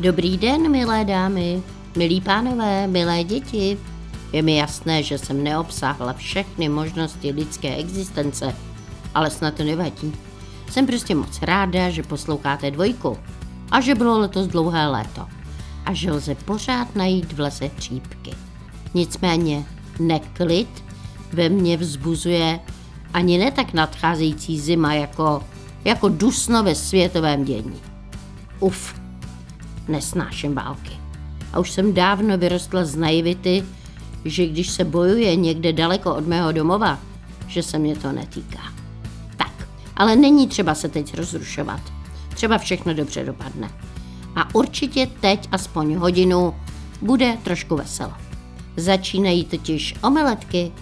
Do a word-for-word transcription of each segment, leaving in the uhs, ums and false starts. Dobrý den, milé dámy, milí pánové, milé děti. Je mi jasné, že jsem neobsáhla všechny možnosti lidské existence, ale snad to nevadí. Jsem prostě moc ráda, že posloucháte dvojku a že bylo letos dlouhé léto a že lze pořád najít v lese hříbky. Nicméně neklid ve mně vzbuzuje ani ne tak nadcházející zima jako, jako dusno ve světovém dění. Uf, nesnáším války. A už jsem dávno vyrostla z naivity, že když se bojuje někde daleko od mého domova, že se mě to netýká. Tak, ale není třeba se teď rozrušovat. Třeba všechno dobře dopadne. A určitě teď aspoň hodinu bude trošku veselo. Začínají totiž omeletky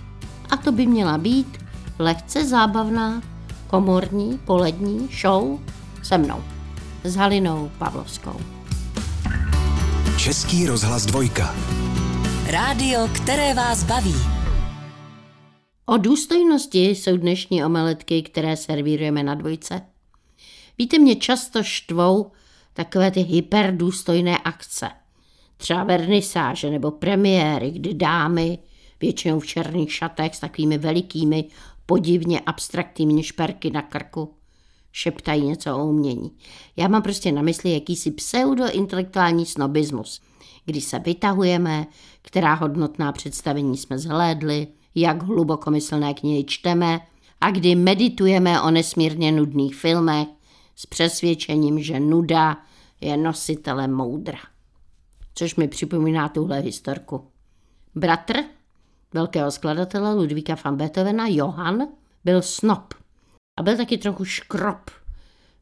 a to by měla být lehce zábavná komorní polední show se mnou, s Halinou Pawlowskou. Český rozhlas dvojka. Rádio, které vás baví. O důstojnosti jsou dnešní omeletky, které servírujeme na dvojce. Víte, mě často štvou takové ty hyperdůstojné akce. Třeba vernisáže nebo premiéry, kdy dámy, většinou v černých šatech s takovými velikými, podivně abstraktními šperky na krku, šeptají něco o umění. Já mám prostě na mysli jakýsi pseudointelektuální snobismus, kdy se vytahujeme, která hodnotná představení jsme zhlédli, jak hlubokomyslné knihy čteme a kdy meditujeme o nesmírně nudných filmech s přesvědčením, že nuda je nositelem moudra. Což mi připomíná tuhle historku. Bratr velkého skladatele Ludwiga van Beethovena, Johann, byl snob a byl taky trochu škrob.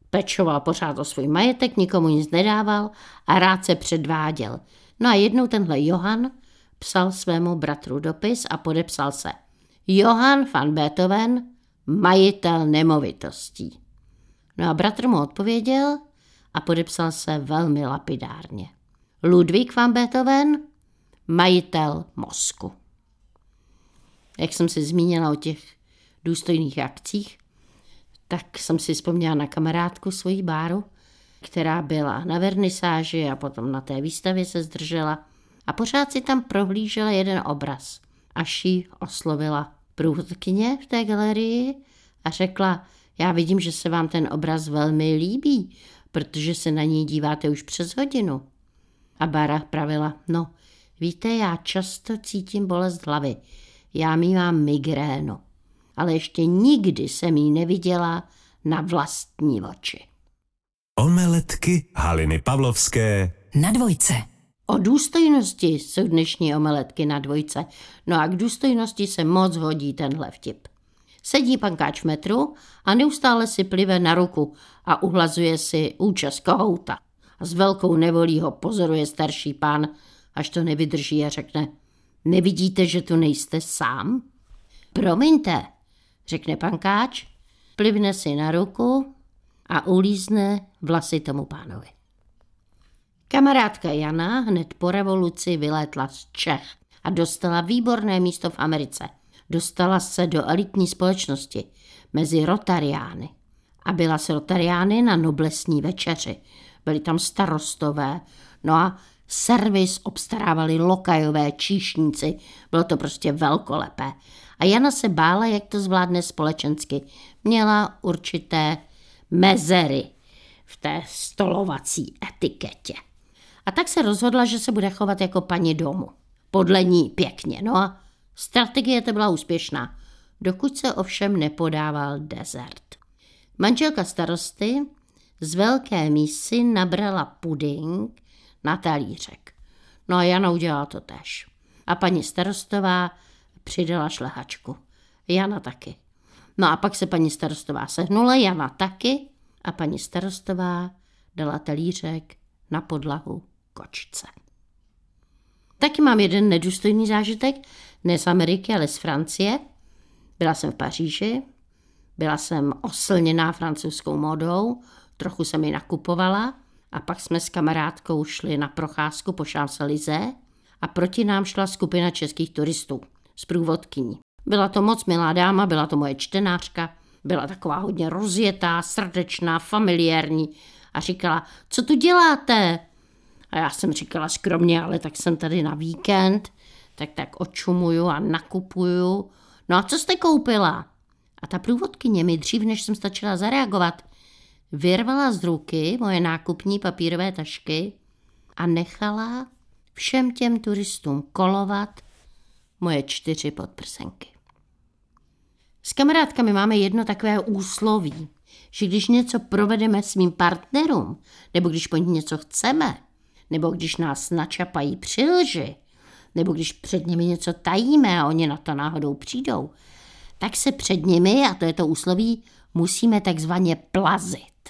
Pečoval pořád o svůj majetek, nikomu nic nedával a rád se předváděl. No a jednou tenhle Johann psal svému bratru dopis a podepsal se: Johann van Beethoven, majitel nemovitostí. No a bratr mu odpověděl a podepsal se velmi lapidárně: Ludwig van Beethoven, majitel mozku. Jak jsem si zmínila o těch důstojných akcích, tak jsem si vzpomněla na kamarádku svojí Báru, která byla na vernisáži a potom na té výstavě se zdržela a pořád si tam prohlížela jeden obraz. Až ji oslovila průvodkyně v té galerii a řekla: já vidím, že se vám ten obraz velmi líbí, protože se na něj díváte už přes hodinu. A Bára pravila: no, víte, já často cítím bolest hlavy, já mívám migrénu, ale ještě nikdy jsem ji neviděla na vlastní oči. Omeletky Haliny Pawlowské na dvojce. O důstojnosti jsou dnešní omeletky na dvojce. No a k důstojnosti se moc hodí tenhle vtip. Sedí pankáč v metru a neustále si plive na ruku a uhlazuje si účes kohouta. A s velkou nevolí ho pozoruje starší pán, až to nevydrží a řekne: nevidíte, že tu nejste sám? Promiňte, řekne pankáč, plivne si na ruku a ulízne vlasy tomu pánovi. Kamarádka Jana hned po revoluci vylétla z Čech a dostala výborné místo v Americe. Dostala se do elitní společnosti mezi Rotariány a byla s Rotariány na noblesní večeři. Byli tam starostové, no a servis obstarávali lokajové, číšníci, bylo to prostě velkolepé. A Jana se bála, jak to zvládne společensky. Měla určité mezery v té stolovací etiketě. A tak se rozhodla, že se bude chovat jako paní domu. Podle ní pěkně. No a strategie to byla úspěšná, dokud se ovšem nepodával dezert. Manželka starosty z velké mísy nabrala puding na talířek. No a Jana udělala to též. A paní starostová přidala šlehačku. Jana taky. No a pak se paní starostová sehnula, Jana taky, a paní starostová dala talířek na podlahu kočce. Taky mám jeden nedůstojný zážitek, ne z Ameriky, ale z Francie. Byla jsem v Paříži, byla jsem oslněná francouzskou módou, trochu jsem ji nakupovala a pak jsme s kamarádkou šli na procházku po Champs-Élysées a proti nám šla skupina českých turistů s průvodkyní. Byla to moc milá dáma, byla to moje čtenářka, byla taková hodně rozjetá, srdečná, familiární a říkala: co tu děláte? A já jsem říkala skromně, ale tak jsem tady na víkend, tak tak očumuju a nakupuju. No a co jste koupila? A ta průvodkyně mi dřív, než jsem stačila zareagovat, vyrvala z ruky moje nákupní papírové tašky a nechala všem těm turistům kolovat moje čtyři podprsenky. S kamarádkami máme jedno takové úsloví, že když něco provedeme svým partnerům, nebo když po nich něco chceme, nebo když nás načapají při lži, nebo když před nimi něco tajíme a oni na to náhodou přijdou, tak se před nimi, a to je to úsloví, musíme takzvaně plazit.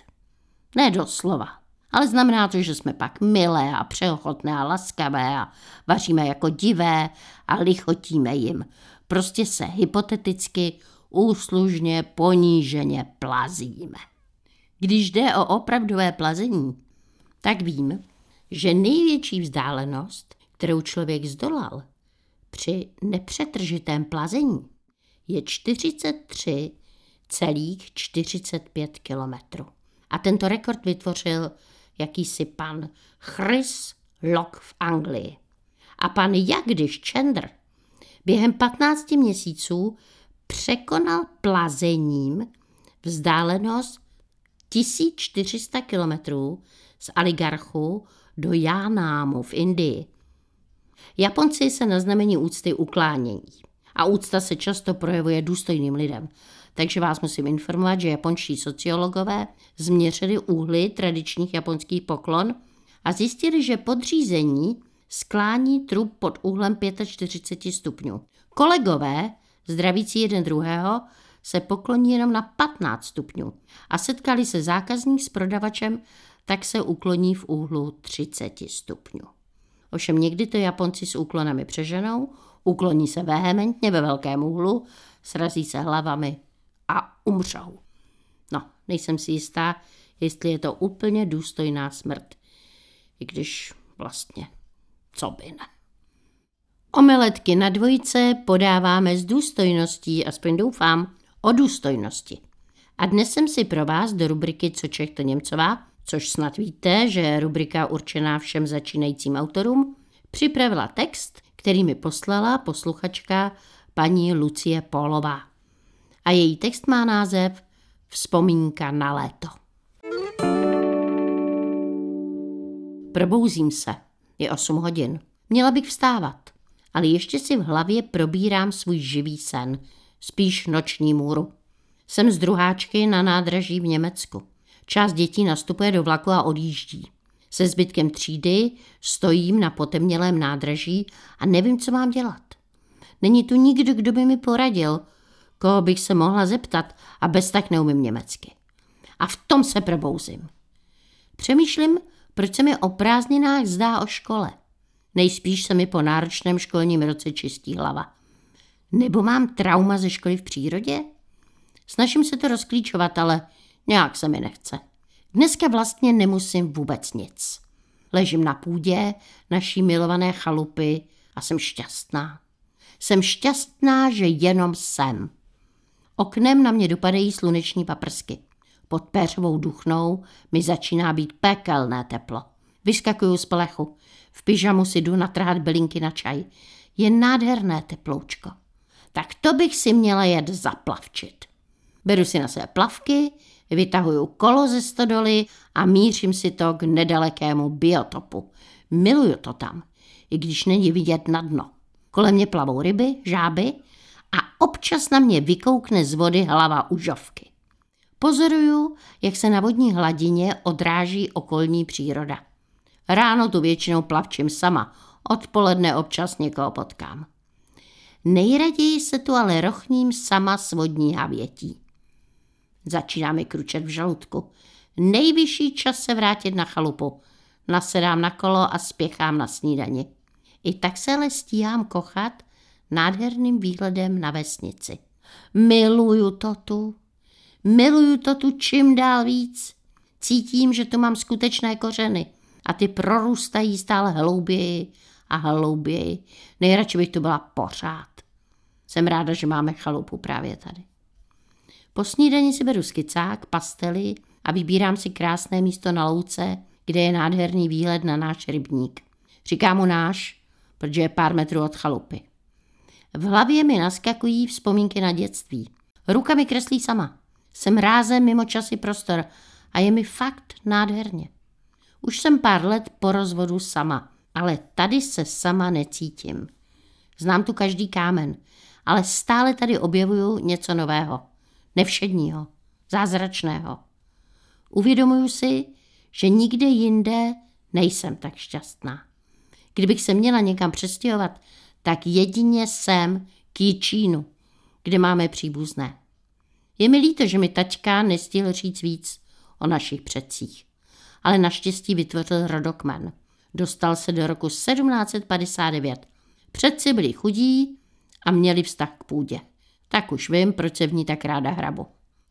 Ne doslova, ale znamená to, že jsme pak milé a přeochotné a laskavé a vaříme jako divé a lichotíme jim. Prostě se hypoteticky, úslužně, poníženě plazíme. Když jde o opravdové plazení, tak vím, že největší vzdálenost, kterou člověk zdolal při nepřetržitém plazení, je čtyřicet tři celá čtyřicet pět kilometru. A tento rekord vytvořil jakýsi pan Chris Lock v Anglii. A pan Jagdish Chander během patnácti měsíců překonal plazením vzdálenost tisíc čtyři sta kilometrů z Aligarhu do Janámu v Indii. Japonci se na znamení úcty uklánějí a úcta se často projevuje důstojným lidem. Takže vás musím informovat, že japonští sociologové změřili úhly tradičních japonských poklon a zjistili, že podřízení sklání trup pod úhlem čtyřicet pět stupňů. Kolegové, zdravící jeden druhého, se pokloní jenom na patnáct stupňů a setkali se zákazník s prodavačem, tak se ukloní v úhlu třicet stupňů. Ovšem někdy to Japonci s úklonami přeženou, ukloní se vehementně ve velkém úhlu, srazí se hlavami a umřou. No, nejsem si jistá, jestli je to úplně důstojná smrt, i když vlastně co by ne. Omeletky na dvojice podáváme s důstojností, aspoň doufám, o důstojnosti. A dnes jsem si pro vás do rubriky Co Čech to Němcová, což snad víte, že je rubrika určená všem začínajícím autorům, připravila text, který mi poslala posluchačka paní Lucie Pohlová. A její text má název Vzpomínka na léto. Probouzím se. Je osm hodin. Měla bych vstávat, ale ještě si v hlavě probírám svůj živý sen, spíš noční můru. Jsem z druháčky na nádraží v Německu. Část dětí nastupuje do vlaku a odjíždí. Se zbytkem třídy stojím na potemnělém nádraží a nevím, co mám dělat. Není tu nikdo, kdo by mi poradil, koho bych se mohla zeptat a bez tak neumím německy. A v tom se probouzím. Přemýšlím, proč se mi o prázdninách zdá o škole. Nejspíš se mi po náročném školním roce čistí hlava. Nebo mám trauma ze školy v přírodě? Snažím se to rozklíčovat, ale nějak se mi nechce. Dneska vlastně nemusím vůbec nic. Ležím na půdě naší milované chalupy a jsem šťastná. Jsem šťastná, že jenom jsem. Oknem na mě dopadají sluneční paprsky. Pod péřovou duchnou mi začíná být pekelné teplo. Vyskakuju z plechu. V pyžamu si jdu natrhat bylinky na čaj. Je nádherné teploučko. Tak to bych si měla jet zaplavčit. Beru si na své plavky, vytahuju kolo ze stodoly a mířím si to k nedalekému biotopu. Miluju to tam, i když není vidět na dno. Kolem mě plavou ryby, žáby a občas na mě vykoukne z vody hlava užovky. Pozoruju, jak se na vodní hladině odráží okolní příroda. Ráno tu většinou plavčím sama, odpoledne občas někoho potkám. Nejraději se tu ale rochním sama s vodní havětí. Začíná mi kručet v žaludku. Nejvyšší čas se vrátit na chalupu. Nasedám na kolo a spěchám na snídani. I tak se ale stíhám kochat nádherným výhledem na vesnici. Miluju to tu. Miluju to tu čím dál víc. Cítím, že tu mám skutečné kořeny a ty prorůstají stále hlouběji a hlouběji. Nejradši bych tu byla pořád. Jsem ráda, že máme chalupu právě tady. Po snídani si beru skicák, pastely a vybírám si krásné místo na louce, kde je nádherný výhled na náš rybník. Říká mu náš, protože je pár metrů od chalupy. V hlavě mi naskakují vzpomínky na dětství. Ruka mi kreslí sama. Jsem rázem mimo čas i prostor a je mi fakt nádherně. Už jsem pár let po rozvodu sama, ale tady se sama necítím. Znám tu každý kámen, ale stále tady objevuju něco nového, nevšedního, zázračného. Uvědomuju si, že nikde jinde nejsem tak šťastná. Kdybych se měla někam přestěhovat, tak jedině jsem k Jičínu, kde máme příbuzné. Je mi líto, že mi taťka nestihl říct víc o našich předcích, ale naštěstí vytvořil rodokmen. Dostal se do roku sedmnáct set padesát devět. Předci byli chudí a měli vztah k půdě. Tak už vím, proč se v ní tak ráda hrabu.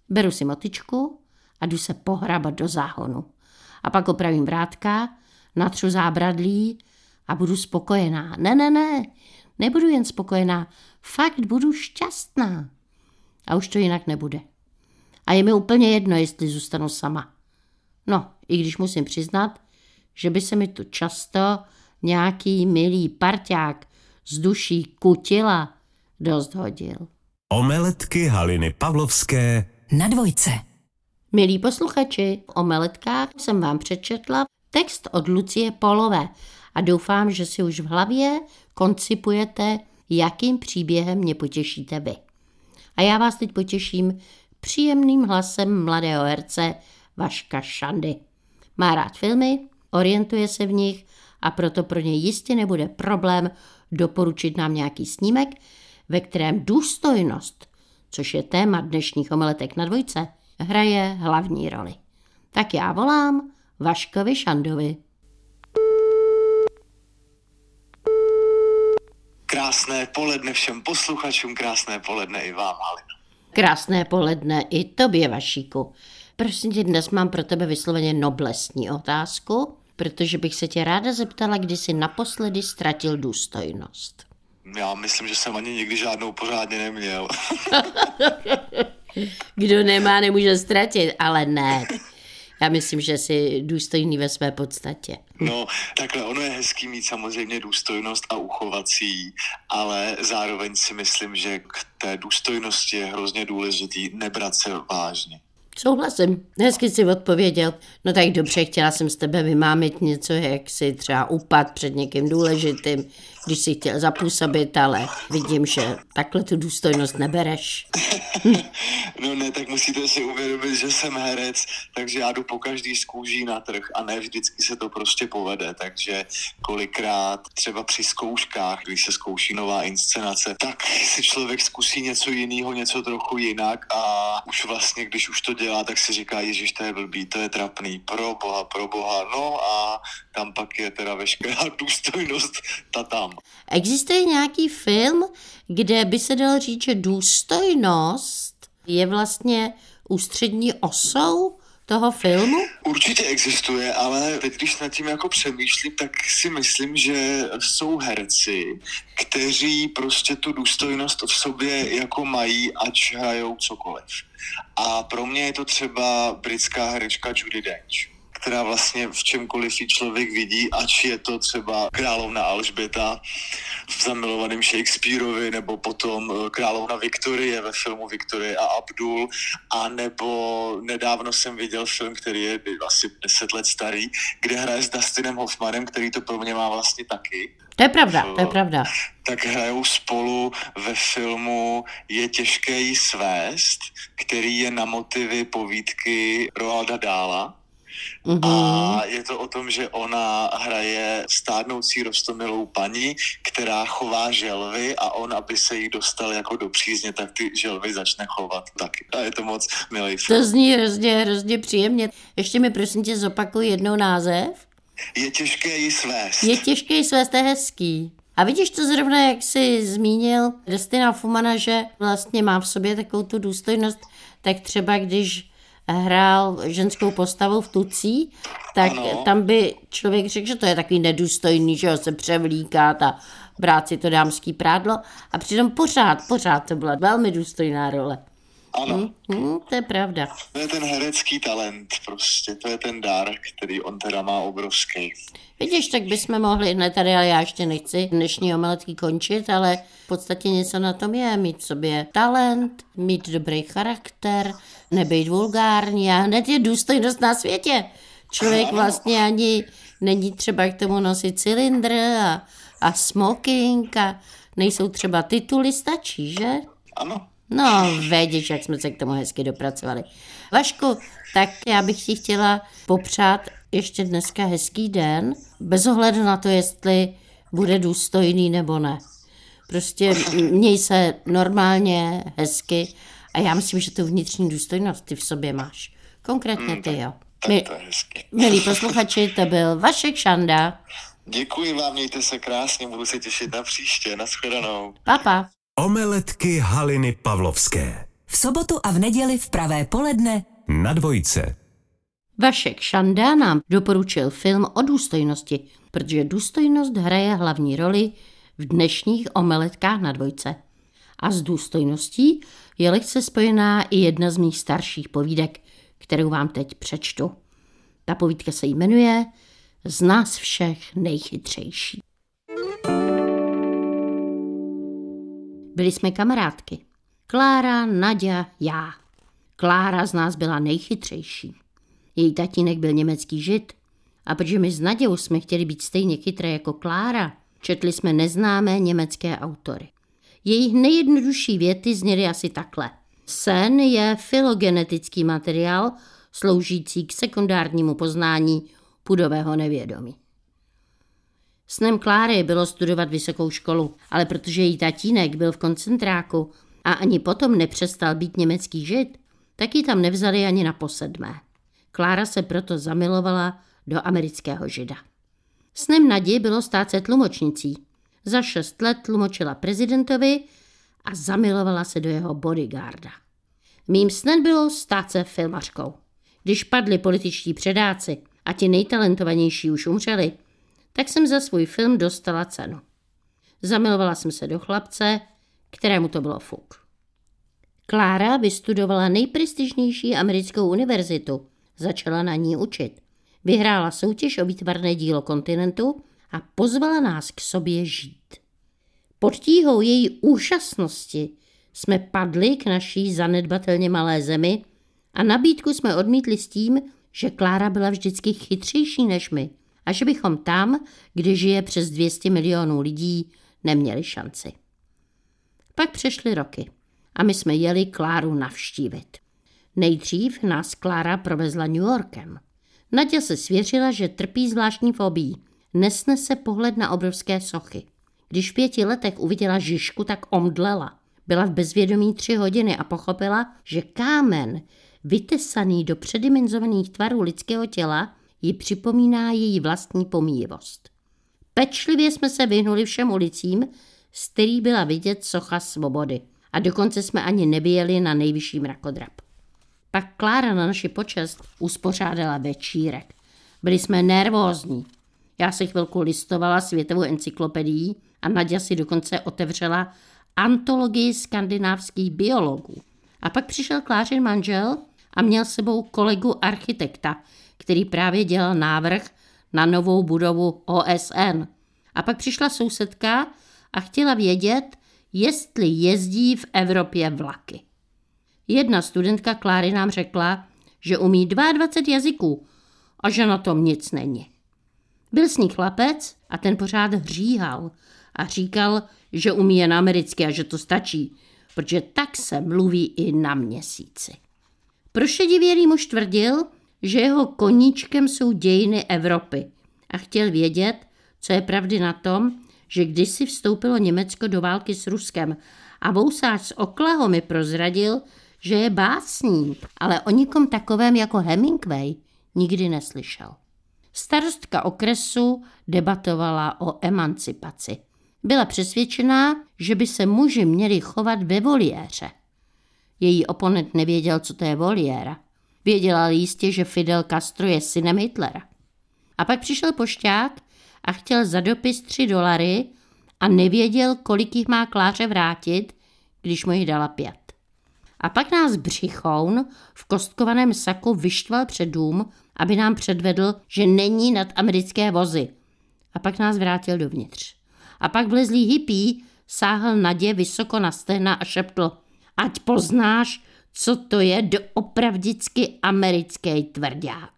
Beru si motičku a jdu se pohrabat do záhonu. A pak opravím vrátka, natřu zábradlí a budu spokojená. Ne, ne, ne, nebudu jen spokojená, fakt budu šťastná. A už to jinak nebude. A je mi úplně jedno, jestli zůstanu sama. No, i když musím přiznat, že by se mi tu často nějaký milý parťák z duší kutila dost hodil. Omeletky Haliny Pawlowské na dvojce. Milí posluchači, o omeletkách jsem vám přečetla text od Lucie Pohlové a doufám, že si už v hlavě koncipujete, jakým příběhem mě potěšíte vy. A já vás teď potěším příjemným hlasem mladého herce Vaška Šandy. Má rád filmy, orientuje se v nich a proto pro něj jistě nebude problém doporučit nám nějaký snímek, ve kterém důstojnost, což je téma dnešních omeletek na dvojce, hraje hlavní roli. Tak já volám Vaškovi Šandovi. Krásné poledne všem posluchačům, krásné poledne i vám, Halino. Krásné poledne i tobě, Vašíku. Prosím tě, dnes mám pro tebe vysloveně noblesní otázku, protože bych se tě ráda zeptala, kdy jsi naposledy ztratil důstojnost. Já myslím, že jsem ani nikdy žádnou pořádně neměl. Kdo nemá, nemůže ztratit, ale ne. Já myslím, že jsi důstojný ve své podstatě. No, takhle, ono je hezký mít samozřejmě důstojnost a uchovat si ji, ale zároveň si myslím, že k té důstojnosti je hrozně důležitý nebrat se vážně. Souhlasím, hezky jsi odpověděl. No tak dobře, chtěla jsem z tebe vymámit něco, jak si třeba upad před někým důležitým, když jsi chtěl zapůsobit, ale vidím, že takhle tu důstojnost nebereš. No ne, tak musíte si uvědomit, že jsem herec, takže já jdu po každý z kůží na trh a ne vždycky se to prostě povede, takže kolikrát třeba při zkouškách, když se zkouší nová inscenace, tak si člověk zkusí něco jiného, něco trochu jinak a už vlastně, když už to dělá, tak si říká, ježiš, to je blbý, to je trapný, pro boha, pro boha, no a tam pak je teda veškerá důstojnost, ta tam. Existuje nějaký film, kde by se dalo říct, že důstojnost je vlastně ústřední osou toho filmu? Určitě existuje, ale když nad tím jako přemýšlím, tak si myslím, že jsou herci, kteří prostě tu důstojnost v sobě jako mají, ač hrajou cokoliv. A pro mě je to třeba britská herečka Judi Dench, která vlastně v čemkoliv ji člověk vidí, ač je to třeba královna Alžběta v Zamilovaném Shakespeareovi, nebo potom královna Viktorie ve filmu Viktorie a Abdul, a nebo nedávno jsem viděl film, který je asi deset let starý, kde hraje s Dustinem Hoffmanem, který to pro mě má vlastně taky. To je pravda, to je pravda. Tak hrajou spolu ve filmu Je těžké jí svést, který je na motivy povídky Roalda Dála. Uhum. A je to o tom, že ona hraje stárnoucí roztomilou paní, která chová želvy a on, aby se jí dostal jako do přízně, tak ty želvy začne chovat taky. A je to moc milý film. To zní hrozně, hrozně příjemně. Ještě mi prosím tě zopakuj jednou název. Je těžké jí svést. Je těžké jí svést, to je hezký. A vidíš to zrovna, jak jsi zmínil Dustina Hoffmana, že vlastně má v sobě takovou tu důstojnost, tak třeba když hrál ženskou postavu v Tootsie, tak ano. Tam by člověk řekl, že to je takový nedůstojný, že ho se převlíkat a brát si to dámský prádlo a přitom pořád, pořád to byla velmi důstojná role. Ano. Mm, to je pravda. To je ten herecký talent prostě, to je ten dar, který on teda má obrovský. Vidíš, tak bychom mohli, ne tady, ale já ještě nechci dnešní omeletky končit, ale v podstatě něco na tom je, mít v sobě talent, mít dobrý charakter, nebejt vulgární a hned je důstojnost na světě. Člověk ano. Vlastně ani není třeba k tomu nosit cylindr a, a smoking a nejsou třeba tituly, stačí, že? Ano. No, vědíš, jak jsme se k tomu hezky dopracovali. Vašku, tak já bych ti chtěla popřát ještě dneska hezký den, bez ohledu na to, jestli bude důstojný nebo ne. Prostě měj se normálně, hezky a já myslím, že tu vnitřní důstojnost ty v sobě máš. Konkrétně ty, jo. Tak to je hezky. Milí posluchači, to byl Vašek Šanda. Děkuji vám, mějte se krásně, budu se těšit na příště. Naschledanou. Pa, pa. Omeletky Haliny Pawlowské. V sobotu a v neděli v pravé poledne na Dvojce. Vašek Šanda nám doporučil film o důstojnosti, protože důstojnost hraje hlavní roli v dnešních omeletkách na Dvojce. A s důstojností je lehce spojená i jedna z mých starších povídek, kterou vám teď přečtu. Ta povídka se jmenuje Z nás všech nejchytřejší. Byli jsme kamarádky. Klára, Naďa, já. Klára z nás byla nejchytřejší. Její tatínek byl německý žid. A protože my s Nadějou jsme chtěli být stejně chytré jako Klára, četli jsme neznámé německé autory. Jejich nejjednodušší věty zněly asi takhle. Sen je filogenetický materiál, sloužící k sekundárnímu poznání pudového nevědomí. Snem Kláry bylo studovat vysokou školu, ale protože její tatínek byl v koncentráku a ani potom nepřestal být německý žid, tak ji tam nevzali ani na posedmé. Klára se proto zamilovala do amerického žida. Snem Naději bylo stát se tlumočnicí. Za šest let tlumočila prezidentovi a zamilovala se do jeho bodyguarda. Mým snem bylo stát se filmařkou. Když padli političtí předáci a ti nejtalentovanější už umřeli, tak jsem za svůj film dostala cenu. Zamilovala jsem se do chlapce, kterému to bylo fuk. Klára vystudovala nejprestižnější americkou univerzitu, začala na ní učit. Vyhrála soutěž o výtvarné dílo kontinentu a pozvala nás k sobě žít. Pod tíhou její úžasnosti jsme padli k naší zanedbatelně malé zemi a nabídku jsme odmítli s tím, že Klára byla vždycky chytřejší než my, a že bychom tam, kde žije přes dvě stě milionů lidí, neměli šanci. Pak přešly roky a my jsme jeli Kláru navštívit. Nejdřív nás Klára provezla New Yorkem. Naděja se svěřila, že trpí zvláštní fobii. Nesnese pohled na obrovské sochy. Když v pěti letech uviděla Žižku, tak omdlela. Byla v bezvědomí tři hodiny a pochopila, že kámen, vytesaný do předimenzovaných tvarů lidského těla, ji připomíná její vlastní pomíjivost. Pečlivě jsme se vyhnuli všem ulicím, z kterých byla vidět socha svobody, a dokonce jsme ani nebyjeli na nejvyšší mrakodrap. Pak Klára na naši počest uspořádala večírek. Byli jsme nervózní. Já se chvilku listovala světovou encyklopedii a Naďa si dokonce otevřela antologii skandinávských biologů. A pak přišel Klářin manžel a měl s sebou kolegu architekta, který právě dělal návrh na novou budovu O S N. A pak přišla sousedka a chtěla vědět, jestli jezdí v Evropě vlaky. Jedna studentka Kláry nám řekla, že umí dvacet dva jazyků a že na tom nic není. Byl s ní chlapec a ten pořád hříhal a říkal, že umí jen americky a že to stačí, protože tak se mluví i na Měsíci. Prošedivělý muž tvrdil, že jeho koníčkem jsou dějiny Evropy a chtěl vědět, co je pravdy na tom, že kdysi vstoupilo Německo do války s Ruskem a vousář z Oklahomy prozradil, že je básník, ale o nikom takovém jako Hemingway nikdy neslyšel. Starostka okresu debatovala o emancipaci. Byla přesvědčená, že by se muži měli chovat ve voliéře. Její oponent nevěděl, co to je voliéra. Věděla jistě, že Fidel Castro je synem Hitlera. A pak přišel pošťák a chtěl za dopis tři dolary a nevěděl, kolik jich má Kláře vrátit, když mu jich dala pět. a pak nás břichoun v kostkovaném saku vyštval před dům, aby nám předvedl, že není nad americké vozy. A pak nás vrátil dovnitř. A pak vlezlý hippie sáhl Nadě vysoko na stehna a šeptl: ať poznáš, co to je doopravdicky americký tvrdák.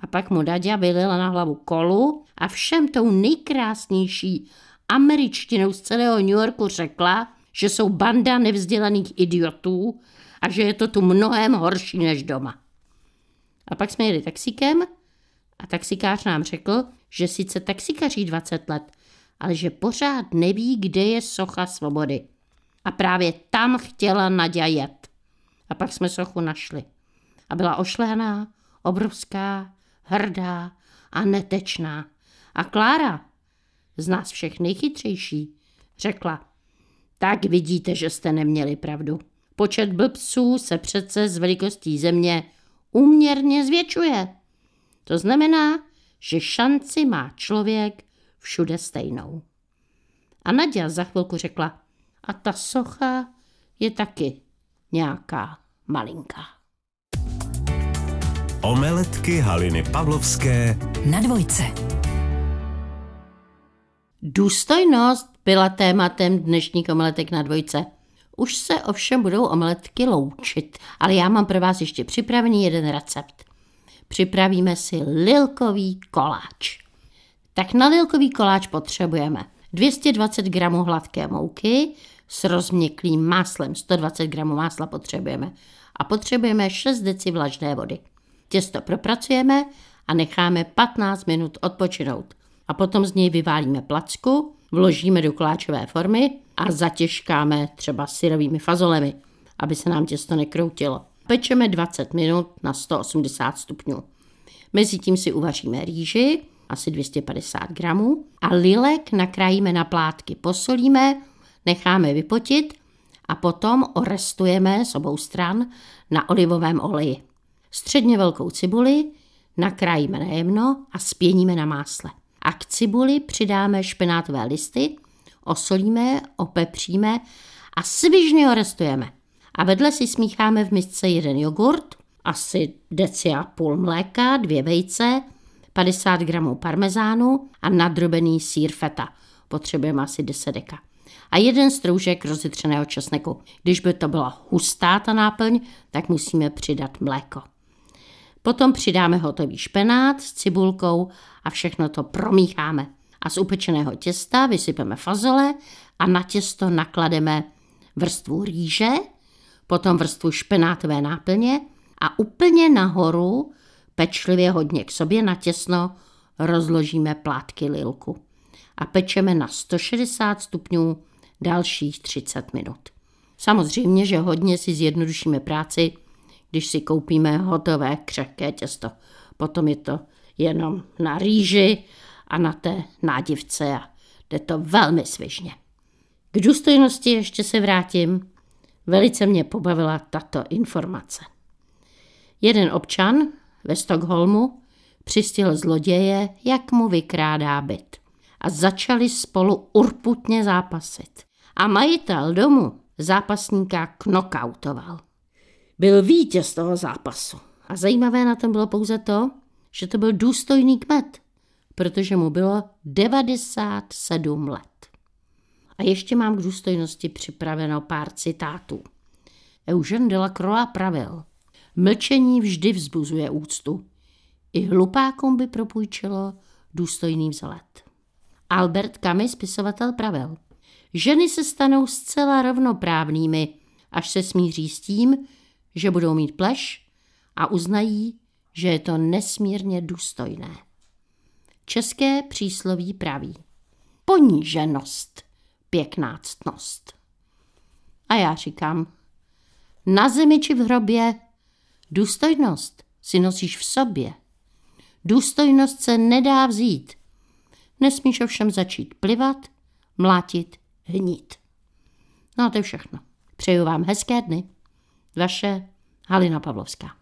A pak mu Naďa vylila na hlavu kolu a všem tou nejkrásnější američtinou z celého New Yorku řekla, že jsou banda nevzdělaných idiotů a že je to tu mnohem horší než doma. A pak jsme jeli taxíkem a taxikář nám řekl, že sice taxikaří dvacet let, ale že pořád neví, kde je socha svobody. A právě tam chtěla Naďa jet. A pak jsme sochu našli. A byla ošlehaná, obrovská, hrdá a netečná. A Klára, z nás všech nejchytřejší, řekla: tak vidíte, že jste neměli pravdu. Počet blbců se přece z velikostí země úměrně zvětšuje. To znamená, že šanci má člověk všude stejnou. A Naďa za chvilku řekla: a ta socha je taky nějaká malinká. Omeletky Haliny Pawlowské na dvojce. Důstojnost byla tématem dnešních omeletek na dvojce. Už se ovšem budou omeletky loučit, ale já mám pro vás ještě připravený jeden recept. Připravíme si lilkový koláč. Tak na lilkový koláč potřebujeme dvě stě dvacet gramů hladké mouky, s rozměklým máslem sto dvacet gramů másla potřebujeme a potřebujeme šest deci vlažné vody. Těsto propracujeme a necháme patnáct minut odpočinout a potom z něj vyválíme placku, vložíme do koláčové formy a zatěžkáme třeba syrovými fazolemi, aby se nám těsto nekroutilo. Pečeme dvacet minut na sto osmdesát stupňů. Mezitím si uvaříme rýži, asi dvě stě padesát gramů, a lilek nakrájíme na plátky, posolíme, necháme vypotit a potom orestujeme z obou stran na olivovém oleji. Středně velkou cibuli nakrájíme na jemno a spěníme na másle. A k cibuli přidáme špenátové listy, osolíme, opepříme a svižně orestujeme. A vedle si smícháme v misce jeden jogurt, asi deci a půl mléka, dvě vejce, padesát gramů parmezánu a nadrobený sýr feta. Potřebujeme asi deset deka. A jeden stroužek rozjitřeného česneku. Když by to byla hustá ta náplň, tak musíme přidat mléko. Potom přidáme hotový špenát s cibulkou a všechno to promícháme. A z upečeného těsta vysypeme fazole a na těsto naklademe vrstvu rýže, potom vrstvu špenátové náplně a úplně nahoru, pečlivě hodně k sobě na těsno, rozložíme plátky lilku. A pečeme na sto šedesát stupňů dalších třicet minut. Samozřejmě, že hodně si zjednodušíme práci, když si koupíme hotové křehké těsto. Potom je to jenom na rýži a na té nádivce a jde to velmi svižně. K důstojnosti ještě se vrátím. Velice mě pobavila tato informace. Jeden občan ve Stockholmu přistihl zloděje, jak mu vykrádá byt. A začali spolu urputně zápasit. A majitel domu zápasníka knockoutoval. Byl vítěz toho zápasu. A zajímavé na tom bylo pouze to, že to byl důstojný kmet, protože mu bylo devadesát sedm let. A ještě mám k důstojnosti připraveno pár citátů. Eugene Delacroix pravil: mlčení vždy vzbuzuje úctu. I hlupákům by propůjčilo důstojný vzhled. Albert Camus, spisovatel, pravil: ženy se stanou zcela rovnoprávnými, až se smíří s tím, že budou mít pleš, a uznají, že je to nesmírně důstojné. České přísloví praví: poníženost, pěkná ctnost. A já říkám: na zemi či v hrobě, důstojnost si nosíš v sobě. Důstojnost se nedá vzít. Nesmíš ovšem začít plivat, mlátit, hnít. No a to je všechno. Přeju vám hezké dny. Vaše Halina Pawlowská.